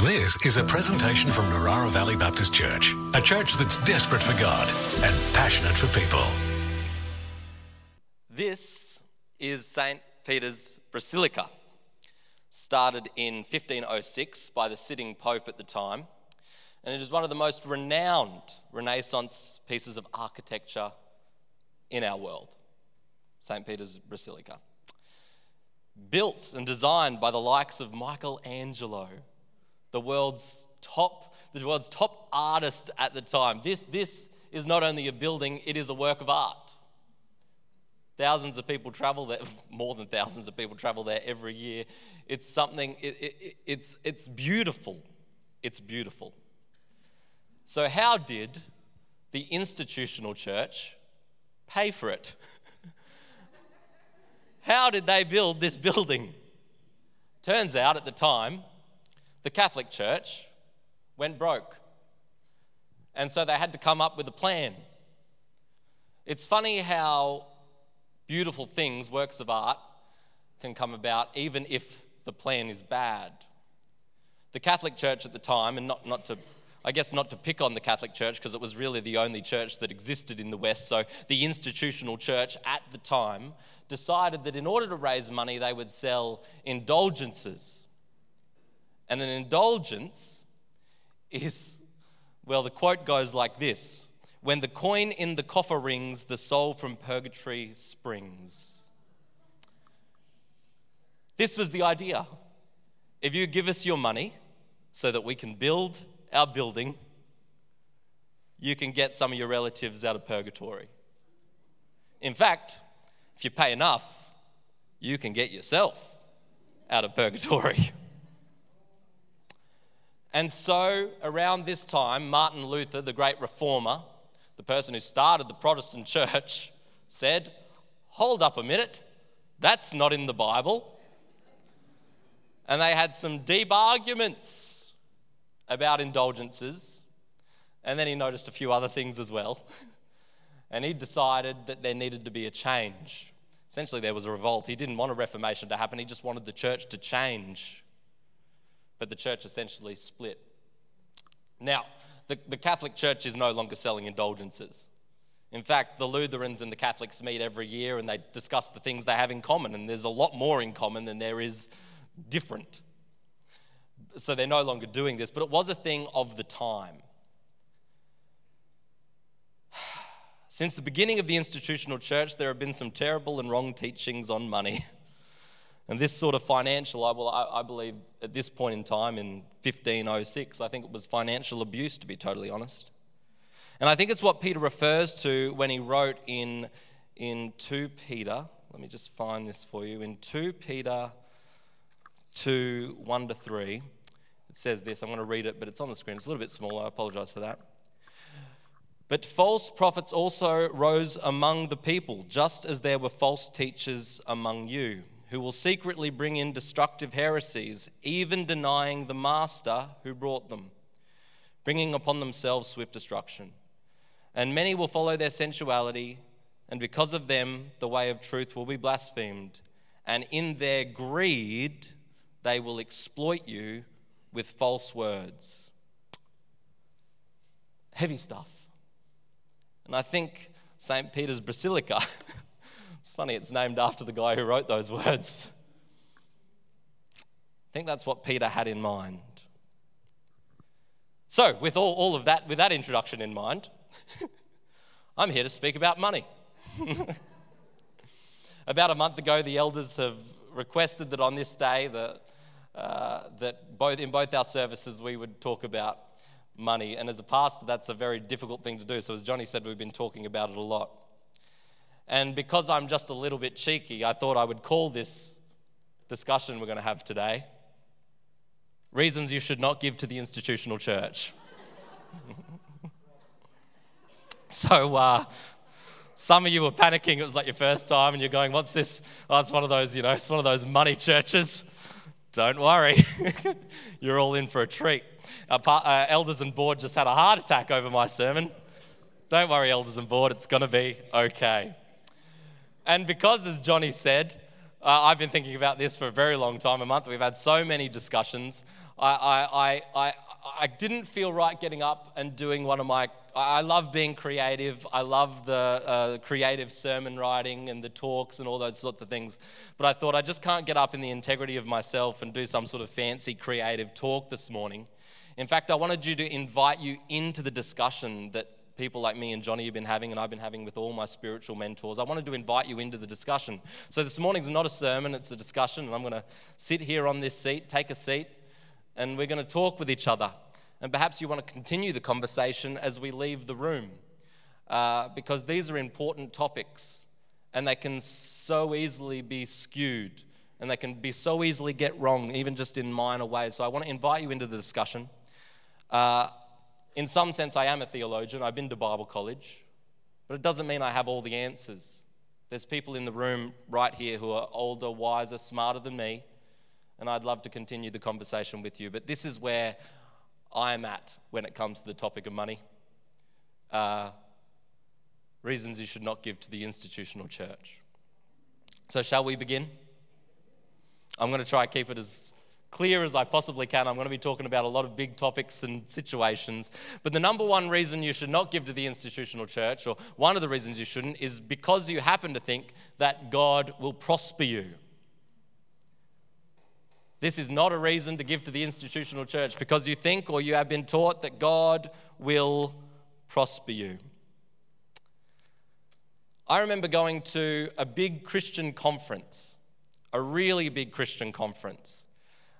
This is a presentation from Narara Valley Baptist Church, a church that's desperate for God and passionate for people. This is St. Peter's Basilica, started in 1506 by the sitting Pope at the time, and it is one of the most renowned Renaissance pieces of architecture in our world, St. Peter's Basilica. Built and designed by the likes of Michelangelo, the world's top artist at the time. This is not only a building, it is a work of art. Thousands of people travel there, more than thousands of people travel there every year. It's something, it's beautiful. It's beautiful. So how did the institutional church pay for it? How did they build this building? Turns out at the time, the Catholic Church went broke. And so they had to come up with a plan. It's funny how beautiful things, works of art, can come about even if the plan is bad. The Catholic Church at the time, and not to pick on the Catholic Church because it was really the only church that existed in the West, so the institutional church at the time decided that in order to raise money, they would sell indulgences. And an indulgence is, well, the quote goes like this: "When the coin in the coffer rings, the soul from purgatory springs." This was the idea. If you give us your money so that we can build our building, you can get some of your relatives out of purgatory. In fact, if you pay enough, you can get yourself out of purgatory. And so, around this time, Martin Luther, the great reformer, the person who started the Protestant church, said, "Hold up a minute, that's not in the Bible." And they had some deep arguments about indulgences. And then he noticed a few other things as well. And he decided that there needed to be a change. Essentially, there was a revolt. He didn't want a reformation to happen. He just wanted the church to change. But the church essentially split. Now, the Catholic Church is no longer selling indulgences. In fact, the Lutherans and the Catholics meet every year and they discuss the things they have in common, and there's a lot more in common than there is different. So they're no longer doing this, but it was a thing of the time. Since the beginning of the institutional church, there have been some terrible and wrong teachings on money. And this sort of financial, I believe at this point in time in 1506, I think it was financial abuse, to be totally honest. And I think it's what Peter refers to when he wrote in 2 Peter, let me just find this for you, in 2 Peter 2, 1 to 3, it says this. I'm going to read it, but it's on the screen. It's a little bit small. I apologise for that. "But false prophets also rose among the people, just as there were false teachers among you, who will secretly bring in destructive heresies, even denying the master who brought them, bringing upon themselves swift destruction. And many will follow their sensuality, and because of them the way of truth will be blasphemed. And in their greed they will exploit you with false words." Heavy stuff. And I think St. Peter's Basilica... It's funny, it's named after the guy who wrote those words. I think that's what Peter had in mind. So, with all of that, with that introduction in mind, I'm here to speak about money. About a month ago, the elders have requested that on this day, that in both our services, we would talk about money. And as a pastor, that's a very difficult thing to do. So, as Johnny said, we've been talking about it a lot. And because I'm just a little bit cheeky, I thought I would call this discussion we're going to have today, "Reasons You Should Not Give to the Institutional Church." So some of you were panicking. It was like your first time and you're going, "What's this?" Oh, it's one of those, it's one of those money churches. Don't worry. You're all in for a treat. Our elders and board just had a heart attack over my sermon. Don't worry, elders and board, it's going to be okay. And because, as Johnny said, I've been thinking about this for a very long time, a month. We've had so many discussions. I didn't feel right getting up and doing one of my... I love being creative. I love the creative sermon writing and the talks and all those sorts of things. But I thought, I just can't get up in the integrity of myself and do some sort of fancy creative talk this morning. In fact, I wanted you to invite you into the discussion that people like me and Johnny have been having, and I've been having with all my spiritual mentors. I wanted to invite you into the discussion. So this morning's not a sermon, it's a discussion. And I'm going to sit here on this seat, take a seat, and we're going to talk with each other. And perhaps you want to continue the conversation as we leave the room, because these are important topics, and they can so easily be skewed, and they can be so easily get wrong, even just in minor ways. So I want to invite you into the discussion. In some sense, I am a theologian. I've been to Bible college, but it doesn't mean I have all the answers. There's people in the room right here who are older, wiser, smarter than me, and I'd love to continue the conversation with you. But this is where I'm at when it comes to the topic of money. Reasons you should not give to the institutional church. So shall we begin? I'm going to try to keep it as clear as I possibly can. I'm going to be talking about a lot of big topics and situations. But the number one reason you should not give to the institutional church, or one of the reasons you shouldn't, is because you happen to think that God will prosper you. This is not a reason to give to the institutional church, because you think, or you have been taught, that God will prosper you. I remember going to a big Christian conference, a really big Christian conference.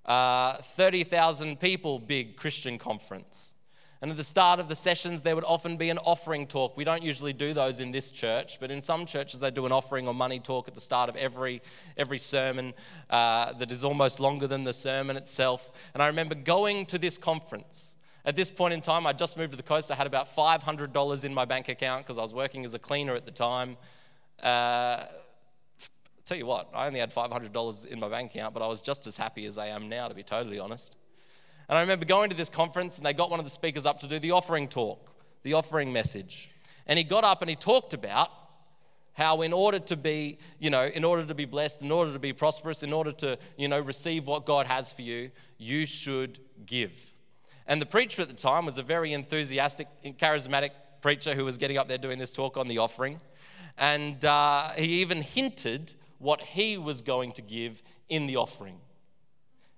30,000 people, big Christian conference. And at the start of the sessions, there would often be an offering talk. We don't usually do those in this church, but in some churches, they do an offering or money talk at the start of every sermon that is almost longer than the sermon itself. And I remember going to this conference. At this point in time, I just moved to the coast. I had about $500 in my bank account because I was working as a cleaner at the time. Tell you what, I only had $500 in my bank account, but I was just as happy as I am now, to be totally honest. And I remember going to this conference, and they got one of the speakers up to do the offering talk, the offering message. And he got up and he talked about how in order to be blessed, in order to be prosperous, in order to, receive what God has for you, you should give. And the preacher at the time was a very enthusiastic, charismatic preacher who was getting up there doing this talk on the offering. And he even hinted what he was going to give in the offering.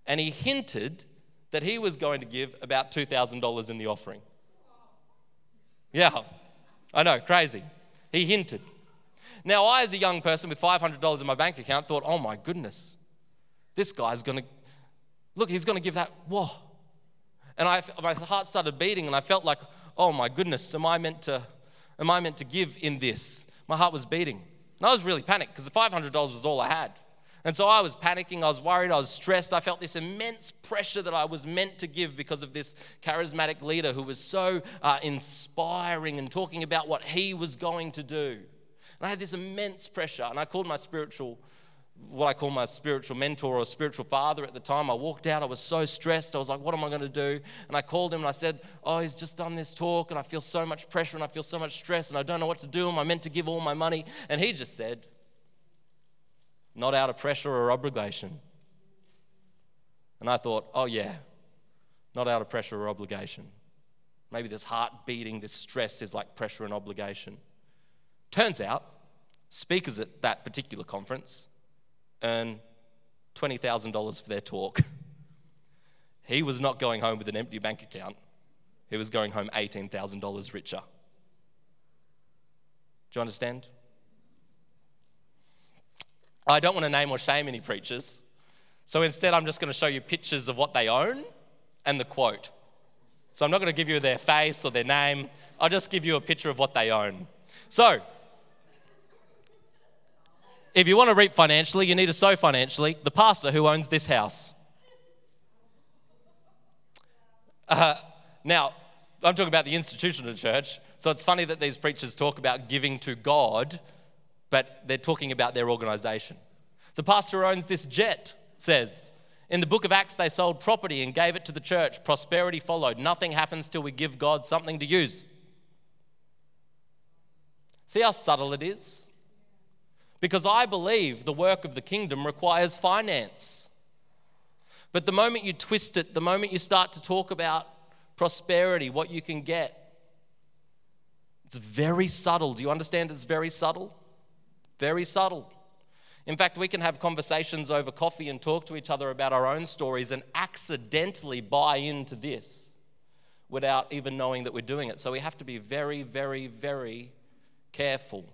And he hinted that he was going to give about $2,000 in the offering. Yeah, I know, crazy. He hinted. Now, I, as a young person with $500 in my bank account, thought, oh my goodness, this guy's going to, look, he's going to give that, whoa. And my heart started beating, and I felt like, oh my goodness, am I meant to give in this? My heart was beating. And I was really panicked because the $500 was all I had. And so I was panicking, I was worried, I was stressed. I felt this immense pressure that I was meant to give because of this charismatic leader who was so inspiring and talking about what he was going to do. And I had this immense pressure, and I called my spiritual mentor or spiritual father at the time. I walked out, I was so stressed, I was like, what am I going to do? And I called him and I said, oh, he's just done this talk, and I feel so much pressure and I feel so much stress and I don't know what to do. Am I meant to give all my money? And he just said, not out of pressure or obligation. And I thought, oh yeah, not out of pressure or obligation. Maybe this heart beating, this stress is like pressure and obligation. Turns out, speakers at that particular conference earn $20,000 for their talk. He was not going home with an empty bank account. He was going home $18,000 richer. Do you understand? I don't want to name or shame any preachers. So instead, I'm just going to show you pictures of what they own and the quote. So I'm not going to give you their face or their name. I'll just give you a picture of what they own. So, if you want to reap financially, you need to sow financially. The pastor who owns this house. Now, I'm talking about the institution of the church, so it's funny that these preachers talk about giving to God, but they're talking about their organisation. The pastor who owns this jet says, in the book of Acts, they sold property and gave it to the church. Prosperity followed. Nothing happens till we give God something to use. See how subtle it is? because I believe the work of the kingdom requires finance. But the moment you twist it, the moment you start to talk about prosperity, what you can get, it's very subtle. Do you understand it's very subtle? Very subtle. In fact, we can have conversations over coffee and talk to each other about our own stories and accidentally buy into this without even knowing that we're doing it. So we have to be very, very, very careful.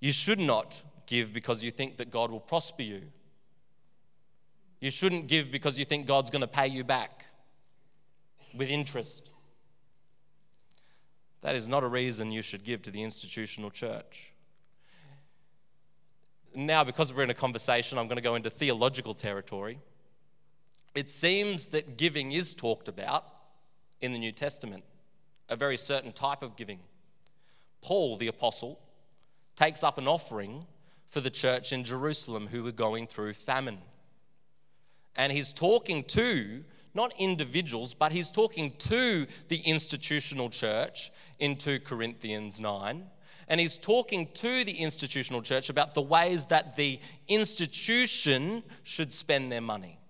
You should not give because you think that God will prosper you. You shouldn't give because you think God's going to pay you back with interest. That is not a reason you should give to the institutional church. Now, because we're in a conversation, I'm going to go into theological territory. It seems that giving is talked about in the New Testament, a very certain type of giving. Paul, the apostle, takes up an offering for the church in Jerusalem who were going through famine. And he's talking to, not individuals, but he's talking to the institutional church in 2 Corinthians 9. And he's talking to the institutional church about the ways that the institution should spend their money.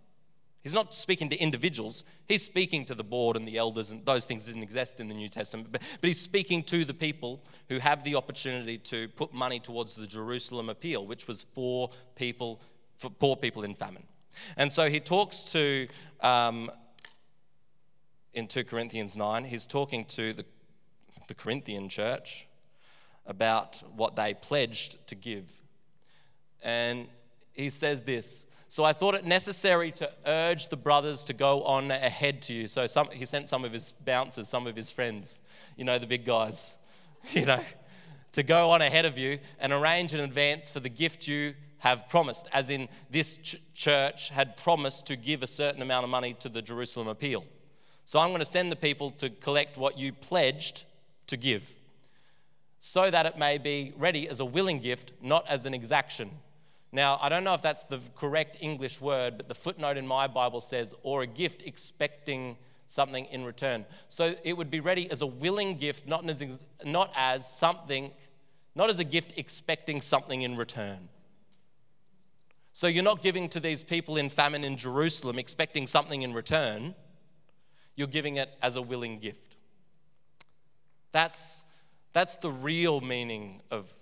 He's not speaking to individuals. He's speaking to the board and the elders, and those things didn't exist in the New Testament. But he's speaking to the people who have the opportunity to put money towards the Jerusalem Appeal, which was for poor people in famine. And so he talks to, in 2 Corinthians 9, he's talking to the Corinthian church about what they pledged to give. And he says this, "So I thought it necessary to urge the brothers to go on ahead to you." So he sent some of his bouncers, some of his friends, you know, the big guys, you know, to go on ahead of you and arrange in advance for the gift you have promised, as in this church had promised to give a certain amount of money to the Jerusalem Appeal. So I'm going to send the people to collect what you pledged to give, so that it may be ready as a willing gift, not as an exaction. Now, I don't know if that's the correct English word, but the footnote in my Bible says, or a gift expecting something in return. So it would be ready as a willing gift, not as a gift expecting something in return. So you're not giving to these people in famine in Jerusalem expecting something in return. You're giving it as a willing gift. That's the real meaning of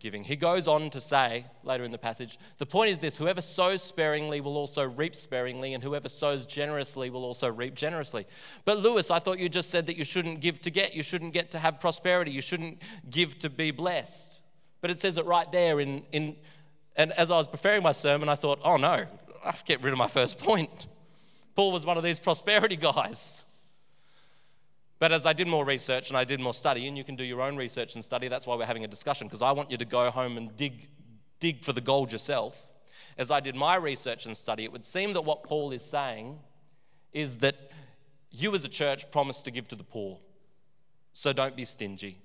giving. He goes on to say, later in the passage, the point is this, whoever sows sparingly will also reap sparingly, and whoever sows generously will also reap generously. But Lewis, I thought you just said that you shouldn't give to get. You shouldn't get to have prosperity. You shouldn't give to be blessed. But it says it right there in And as I was preparing my sermon, I thought, oh no, I have to get rid of my first point. Paul was one of these prosperity guys. But as I did more research and I did more study, and you can do your own research and study, that's why we're having a discussion, because I want you to go home and dig for the gold yourself. As I did my research and study, it would seem that what Paul is saying is that you as a church promise to give to the poor, so don't be stingy.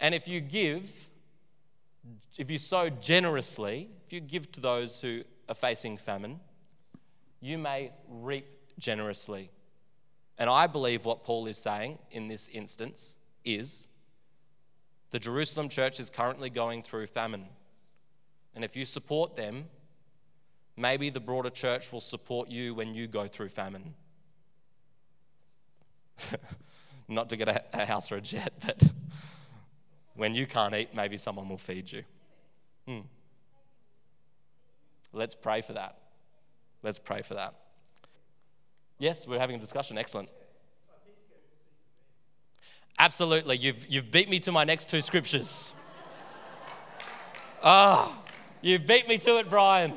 And if you give, if you sow generously, if you give to those who are facing famine, you may reap generously. And I believe what Paul is saying in this instance is the Jerusalem church is currently going through famine. And if you support them, maybe the broader church will support you when you go through famine. Not to get a house or a jet, but when you can't eat, maybe someone will feed you. Let's pray for that. Let's pray for that. Yes, we're having a discussion. Excellent. Absolutely. You've beat me to my next two scriptures. You beat me to it, Brian.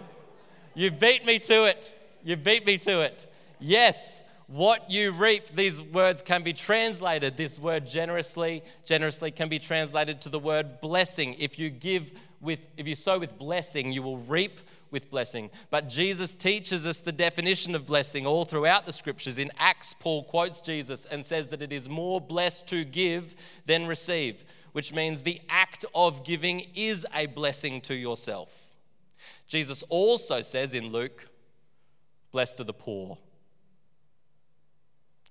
You beat me to it. You beat me to it. Yes. What you reap, these words can be translated. This word generously can be translated to the word blessing. If you sow with blessing, you will reap with blessing. But Jesus teaches us the definition of blessing all throughout the scriptures. In Acts, Paul quotes Jesus and says that it is more blessed to give than receive, which means the act of giving is a blessing to yourself. Jesus also says in Luke, blessed are the poor.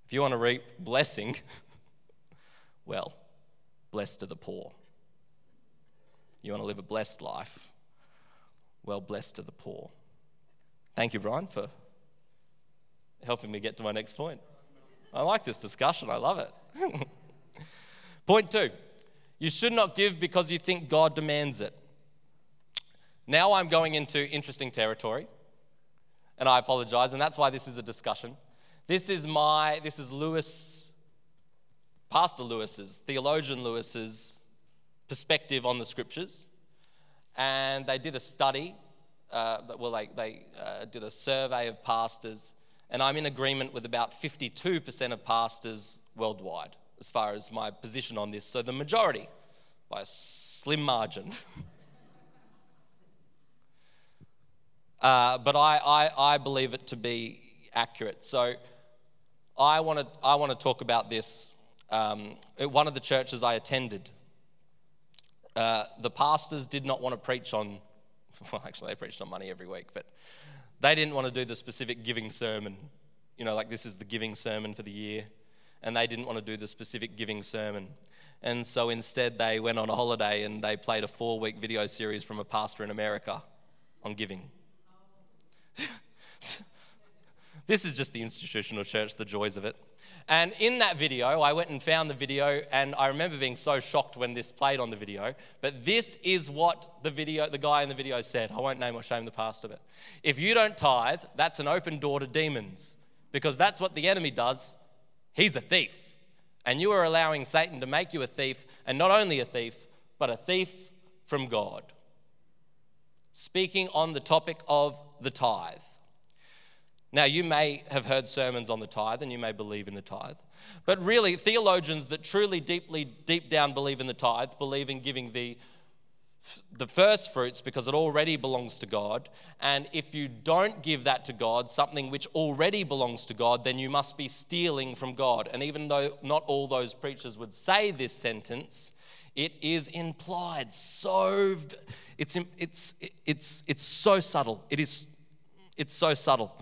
If you want to reap blessing, well, blessed are the poor. You want to live a blessed life? Well, blessed are the poor. Thank you, Brian, for helping me get to my next point. I like this discussion. I love it. Point two, you should not give because you think God demands it. Now I'm going into interesting territory, and I apologize, and that's why this is a discussion. This is Lewis, Pastor Lewis's, theologian Lewis's perspective on the scriptures, and they did a study. They did a survey of pastors, and I'm in agreement with about 52% of pastors worldwide as far as my position on this. So the majority, by a slim margin. But I believe it to be accurate. So I want to talk about this. At one of the churches I attended, the pastors did not want to preach on. Well, actually, they preached on money every week, but they didn't want to do the specific giving sermon. You know, like this is the giving sermon for the year, and they didn't want to do the specific giving sermon. And so instead, they went on a holiday and they played a 4-week video series from a pastor in America on giving. This is just the institutional church, the joys of it. And in that video, I went and found the video, and I remember being so shocked when this played on the video, but this is what the guy in the video said. I won't name or shame the pastor, but if you don't tithe, that's an open door to demons, because that's what the enemy does. He's a thief, and you are allowing Satan to make you a thief, and not only a thief, but a thief from God. Speaking on the topic of the tithe. Now, you may have heard sermons on the tithe and you may believe in the tithe, but really theologians that truly, deeply, deep down believe in the tithe, believe in giving the first fruits because it already belongs to God. And if you don't give that to God, something which already belongs to God, then you must be stealing from God. And even though not all those preachers would say this sentence, it is implied. So it's so subtle. It's so subtle.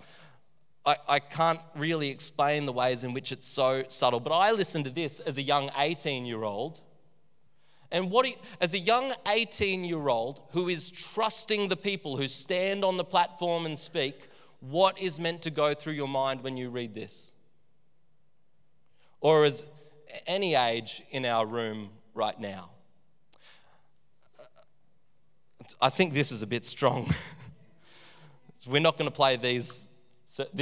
I can't really explain the ways in which it's so subtle, but I listened to this as a young 18-year-old. And as a young 18-year-old who is trusting the people who stand on the platform and speak, what is meant to go through your mind when you read this? Or as any age in our room right now? I think this is a bit strong. We're not going to play this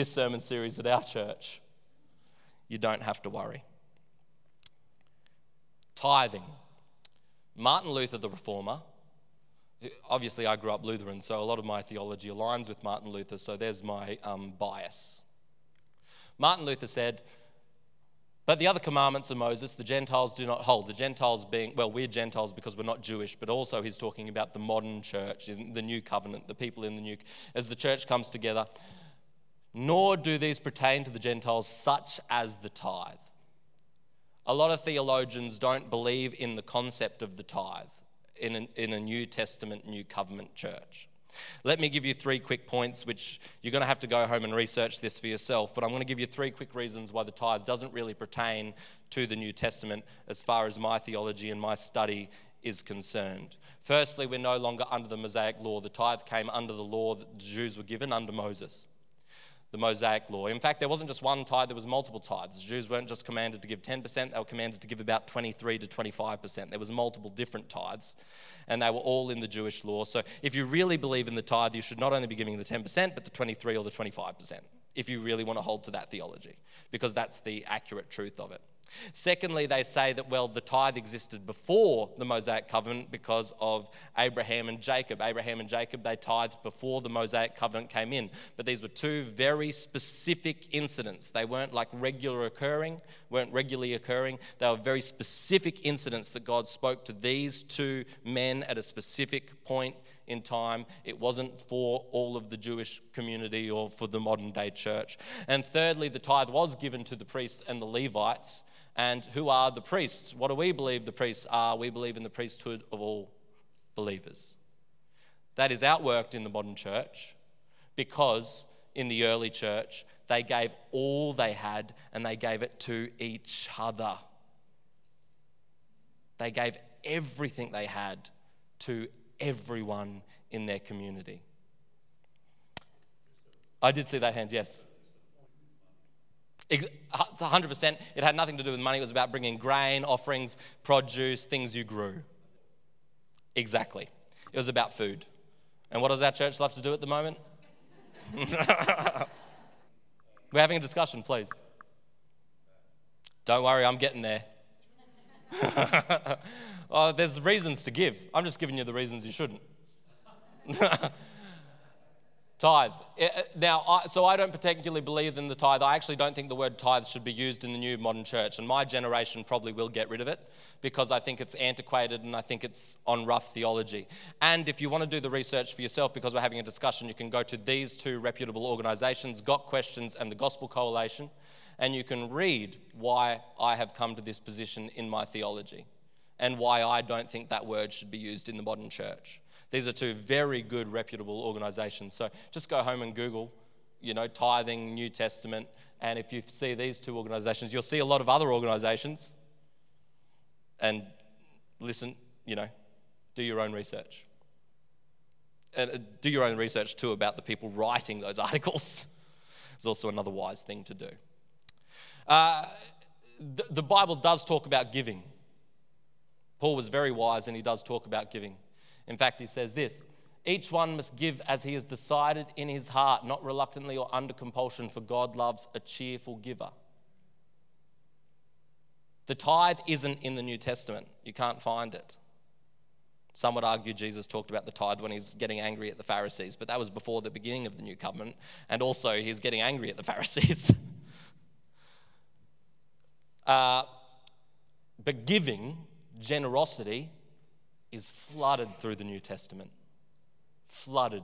sermon series at our church. You don't have to worry. Tithing. Martin Luther, the reformer. Obviously, I grew up Lutheran, so a lot of my theology aligns with Martin Luther, so there's my bias. Martin Luther said, but the other commandments of Moses, the Gentiles do not hold. The Gentiles being, well, we're Gentiles because we're not Jewish, but also he's talking about the modern church, the New Covenant, the people in the New, as the church comes together. Nor do these pertain to the Gentiles, such as the tithe. A lot of theologians don't believe in the concept of the tithe in a New Testament, New Covenant church. Let me give you 3 quick points, which you're going to have to go home and research this for yourself, but I'm going to give you 3 quick reasons why the tithe doesn't really pertain to the New Testament as far as my theology and my study is concerned. Firstly, we're no longer under the Mosaic Law. The tithe came under the law that the Jews were given under Moses. The Mosaic Law. In fact, there wasn't just one tithe, there was multiple tithes. The Jews weren't just commanded to give 10%, they were commanded to give about 23 to 25%. There was multiple different tithes, and they were all in the Jewish law. So if you really believe in the tithe, you should not only be giving the 10%, but the 23 or the 25%, if you really want to hold to that theology, because that's the accurate truth of it. Secondly, they say that, well, the tithe existed before the Mosaic Covenant because of Abraham and Jacob. Abraham and Jacob, they tithed before the Mosaic Covenant came in. But these were 2 very specific incidents. They weren't like regularly occurring. They were very specific incidents that God spoke to these 2 men at a specific point in time. It wasn't for all of the Jewish community or for the modern day church. And thirdly, the tithe was given to the priests and the Levites. And who are the priests? What do we believe the priests are? We believe in the priesthood of all believers. That is outworked in the modern church because in the early church, they gave all they had and they gave it to each other. They gave everything they had to everyone in their community. I did see that hand, yes. 100%. It had nothing to do with money. It was about bringing grain, offerings, produce, things you grew. Exactly. It was about food. And what does our church love to do at the moment? We're having a discussion, please. Don't worry, I'm getting there. Oh, there's reasons to give. I'm just giving you the reasons you shouldn't. Tithe. Now, so I don't particularly believe in the tithe. I actually don't think the word tithe should be used in the new modern church, and my generation probably will get rid of it because I think it's antiquated and I think it's on rough theology. And if you want to do the research for yourself, because we're having a discussion, you can go to these two reputable organisations, GotQuestions and the Gospel Coalition, and you can read why I have come to this position in my theology and why I don't think that word should be used in the modern church. These are two very good, reputable organisations. So just go home and Google, tithing, New Testament, and if you see these two organisations, you'll see a lot of other organisations. And listen, do your own research. And do your own research too about the people writing those articles. It's also another wise thing to do. The Bible does talk about giving. Paul was very wise and he does talk about giving. In fact, he says this, each one must give as he has decided in his heart, not reluctantly or under compulsion, for God loves a cheerful giver. The tithe isn't in the New Testament. You can't find it. Some would argue Jesus talked about the tithe when he's getting angry at the Pharisees, but that was before the beginning of the New Covenant, and also he's getting angry at the Pharisees. But giving, generosity, is flooded through the New Testament. Flooded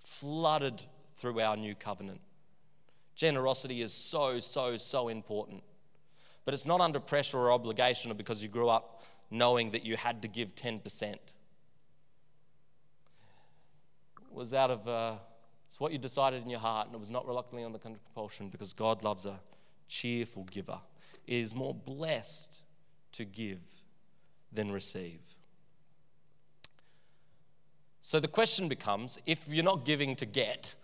through our New Covenant. Generosity is so important. But it's not under pressure or obligation or because you grew up knowing that you had to give 10%. It was out of, it's what you decided in your heart, and it was not reluctantly on the compulsion, because God loves a cheerful giver. It is more blessed to give than receive. So the question becomes, if you're not giving to get,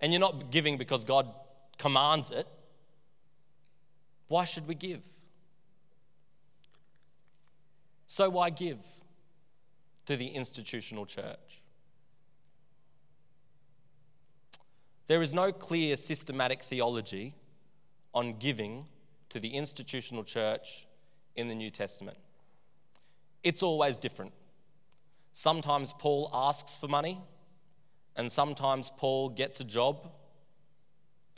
and you're not giving because God commands it, why should we give? So why give to the institutional church? There is no clear systematic theology on giving to the institutional church in the New Testament. It's always different. Sometimes Paul asks for money, and sometimes Paul gets a job,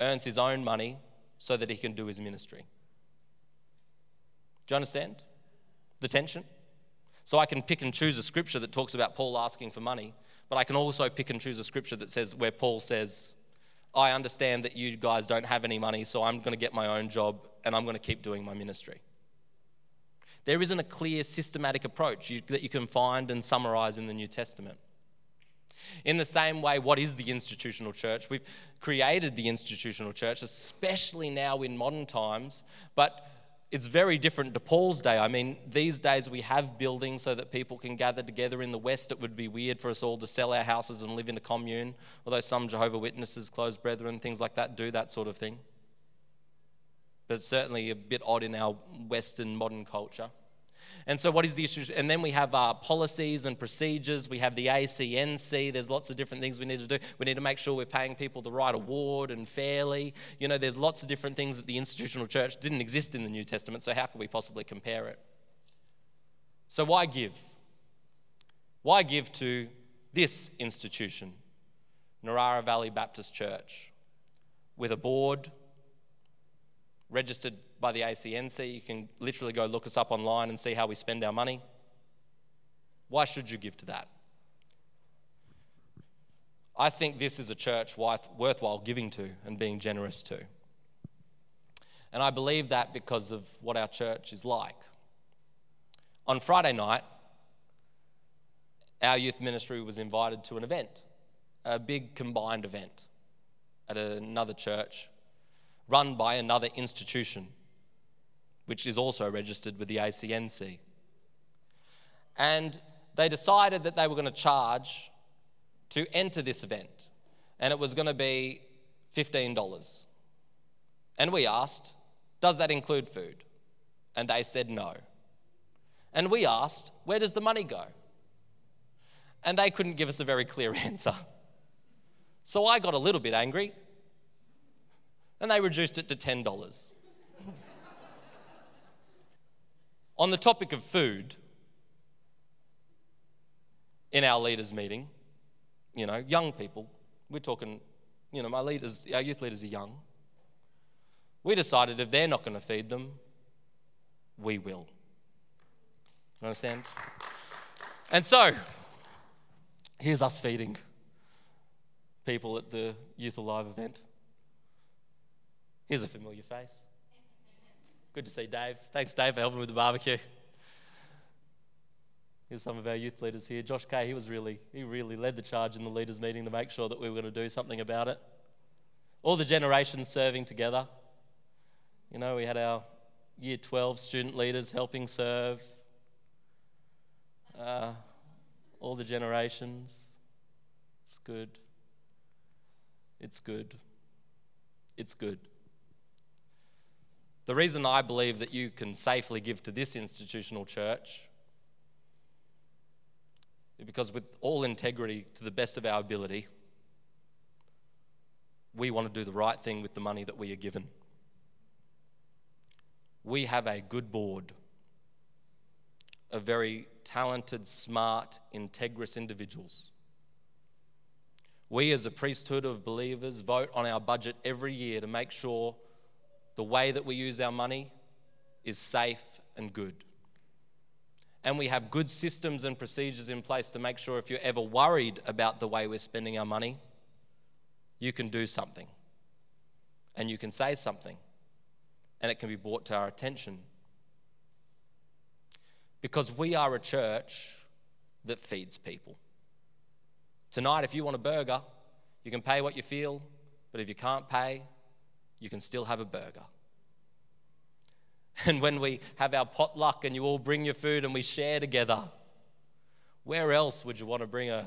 earns his own money so that he can do his ministry. Do you understand the tension? So I can pick and choose a scripture that talks about Paul asking for money, but I can also pick and choose a scripture that says, where Paul says, I understand that you guys don't have any money, so I'm going to get my own job and I'm going to keep doing my ministry. There isn't a clear systematic approach that you can find and summarise in the New Testament. In the same way, what is the institutional church? We've created the institutional church, especially now in modern times, but it's very different to Paul's day. I mean, these days we have buildings so that people can gather together. In the West, it would be weird for us all to sell our houses and live in a commune, although some Jehovah's Witnesses, Closed Brethren, things like that do that sort of thing. But it's certainly a bit odd in our Western modern culture. And so what is the issue? And then we have our policies and procedures. We have the ACNC. There's lots of different things we need to do. We need to make sure we're paying people the right award and fairly. There's lots of different things that the institutional church didn't exist in the New Testament, so how could we possibly compare it? So why give? Why give to this institution, Narara Valley Baptist Church, with a board, registered by the ACNC? You can literally go look us up online and see how we spend our money. Why should you give to that? I think this is a church worthwhile giving to and being generous to. And I believe that because of what our church is like. On Friday night, our youth ministry was invited to an event, a big combined event at another church, run by another institution, which is also registered with the ACNC. and they decided that they were going to charge to enter this event, and it was going to be $15. And we asked, does that include food? And they said no. And we asked, where does the money go? And they couldn't give us a very clear answer. So I got a little bit angry, and they reduced it to $10. On the topic of food, in our leaders' meeting, you know, young people, we're talking, you know, my leaders, our youth leaders are young. We decided if they're not going to feed them, we will. You understand? And so, here's us feeding people at the Youth Alive event. Here's a familiar face. Good to see Dave. Thanks, Dave, for helping with the barbecue. Here's some of our youth leaders here. Josh K, he really led the charge in the leaders' meeting to make sure that we were going to do something about it. All the generations serving together. You know, we had our Year 12 student leaders helping serve. All the generations. It's good. It's good. It's good. The reason I believe that you can safely give to this institutional church is because with all integrity, to the best of our ability, we want to do the right thing with the money that we are given. We have a good board of very talented, smart, integrous individuals. We as a priesthood of believers vote on our budget every year to make sure the way that we use our money is safe and good. And we have good systems and procedures in place to make sure if you're ever worried about the way we're spending our money, you can do something and you can say something and it can be brought to our attention. Because we are a church that feeds people. Tonight, if you want a burger, you can pay what you feel, but if you can't pay, you can still have a burger. And when we have our potluck and you all bring your food and we share together, where else would you want to bring a,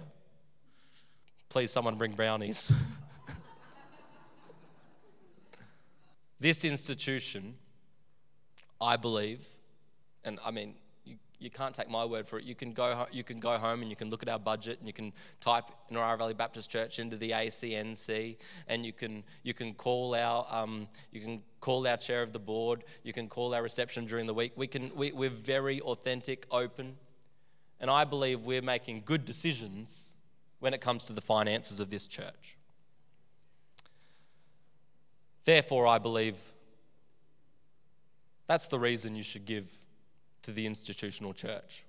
please someone bring brownies. This institution, I believe, and I mean, you can't take my word for it. You can go home and you can look at our budget and you can type Narara Valley Baptist Church into the ACNC and you can call our chair of the board. You can call our reception during the week. We're very authentic, open, and I believe we're making good decisions when it comes to the finances of this church. Therefore, I believe that's the reason you should give to the institutional church.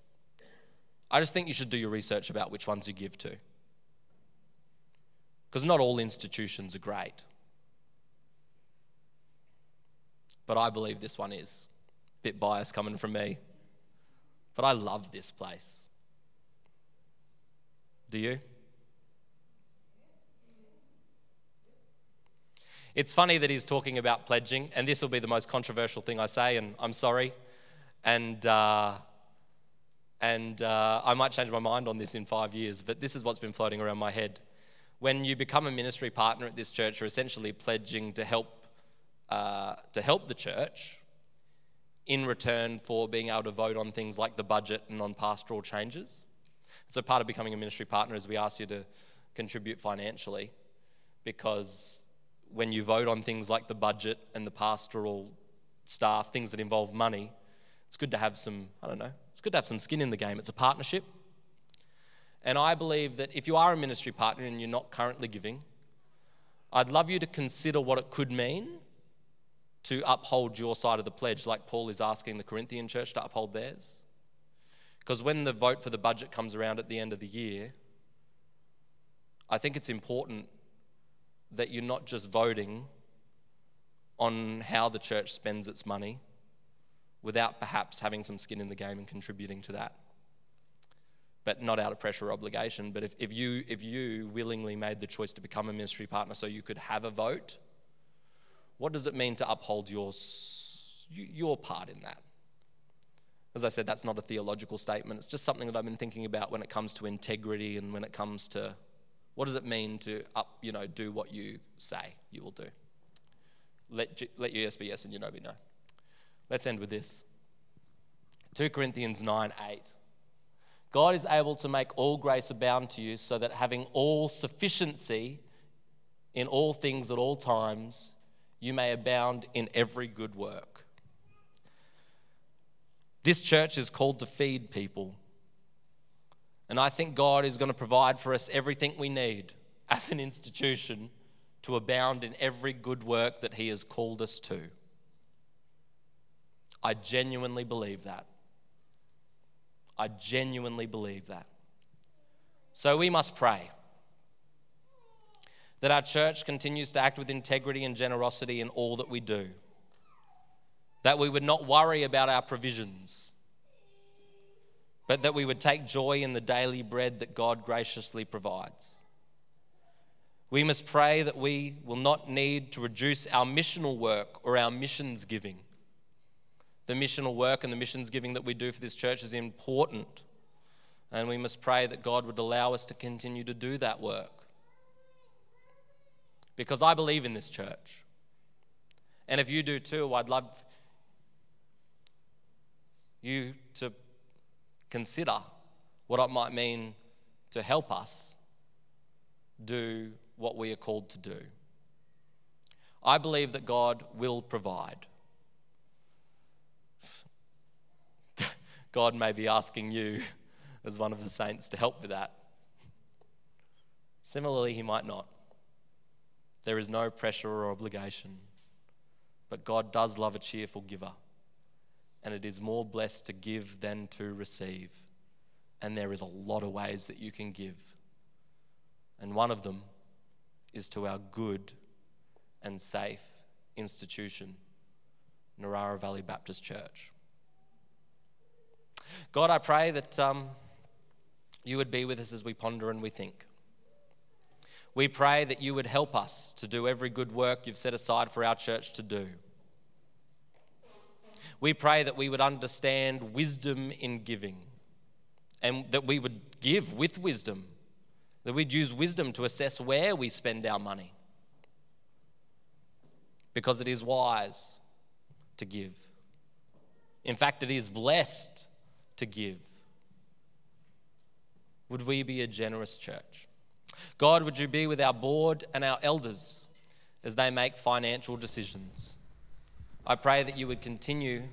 I just think you should do your research about which ones you give to, because not all institutions are great. But I believe this one is. Bit biased coming from me. But I love this place. Do you? It's funny that he's talking about pledging, and this will be the most controversial thing I say, and I'm sorry. And I might change my mind on this in 5 years, but this is what's been floating around my head. When you become a ministry partner at this church, you're essentially pledging to help the church in return for being able to vote on things like the budget and on pastoral changes. So part of becoming a ministry partner is we ask you to contribute financially, because when you vote on things like the budget and the pastoral staff, things that involve money, it's good to have some, it's good to have some skin in the game. It's a partnership. And I believe that if you are a ministry partner and you're not currently giving, I'd love you to consider what it could mean to uphold your side of the pledge, like Paul is asking the Corinthian church to uphold theirs. Because when the vote for the budget comes around at the end of the year, I think it's important that you're not just voting on how the church spends its money, without perhaps having some skin in the game and contributing to that. But not out of pressure or obligation, but if you willingly made the choice to become a ministry partner so you could have a vote, what does it mean to uphold your part in that? As I said, that's not a theological statement. It's just something that I've been thinking about when it comes to integrity and when it comes to what does it mean to do what you say you will do. Let your yes be yes and your no be no. Let's end with this. 2 Corinthians 9:8. God is able to make all grace abound to you so that having all sufficiency in all things at all times, you may abound in every good work. This church is called to feed people. And I think God is going to provide for us everything we need as an institution to abound in every good work that he has called us to. I genuinely believe that. So we must pray that our church continues to act with integrity and generosity in all that we do. That we would not worry about our provisions, but that we would take joy in the daily bread that God graciously provides. We must pray that we will not need to reduce our missional work or our missions giving. The missional work and the missions giving that we do for this church is important, and we must pray that God would allow us to continue to do that work. Because I believe in this church. And if you do too, I'd love you to consider what it might mean to help us do what we are called to do. I believe that God will provide. God may be asking you as one of the saints to help with that. Similarly, he might not. There is no pressure or obligation, but God does love a cheerful giver, and it is more blessed to give than to receive. And there is a lot of ways that you can give. And one of them is to our good and safe institution, Narara Valley Baptist Church. God, I pray that you would be with us as we ponder and we think. We pray that you would help us to do every good work you've set aside for our church to do. We pray that we would understand wisdom in giving, and that we would give with wisdom, that we'd use wisdom to assess where we spend our money, because it is wise to give. In fact, it is blessed to give. Would we be a generous church? God, would you be with our board and our elders as they make financial decisions? I pray that you would continue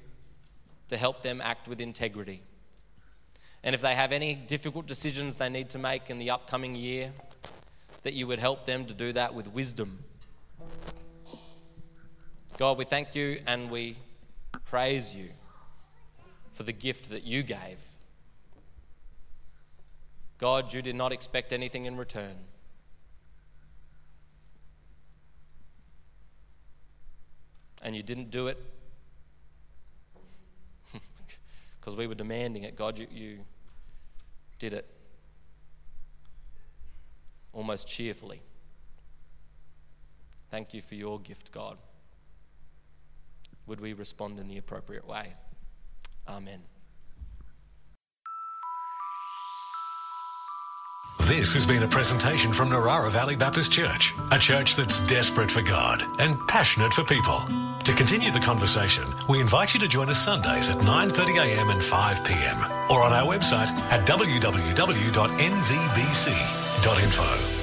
to help them act with integrity. And if they have any difficult decisions they need to make in the upcoming year, that you would help them to do that with wisdom. God, we thank you and we praise you for the gift that you gave. God, you did not expect anything in return. And you didn't do it because we were demanding it. God, you did it almost cheerfully. Thank you for your gift, God. Would we respond in the appropriate way? Amen. This has been a presentation from Narara Valley Baptist Church, a church that's desperate for God and passionate for people. To continue the conversation, we invite you to join us Sundays at 9:30am and 5pm, or on our website at www.nvbc.info.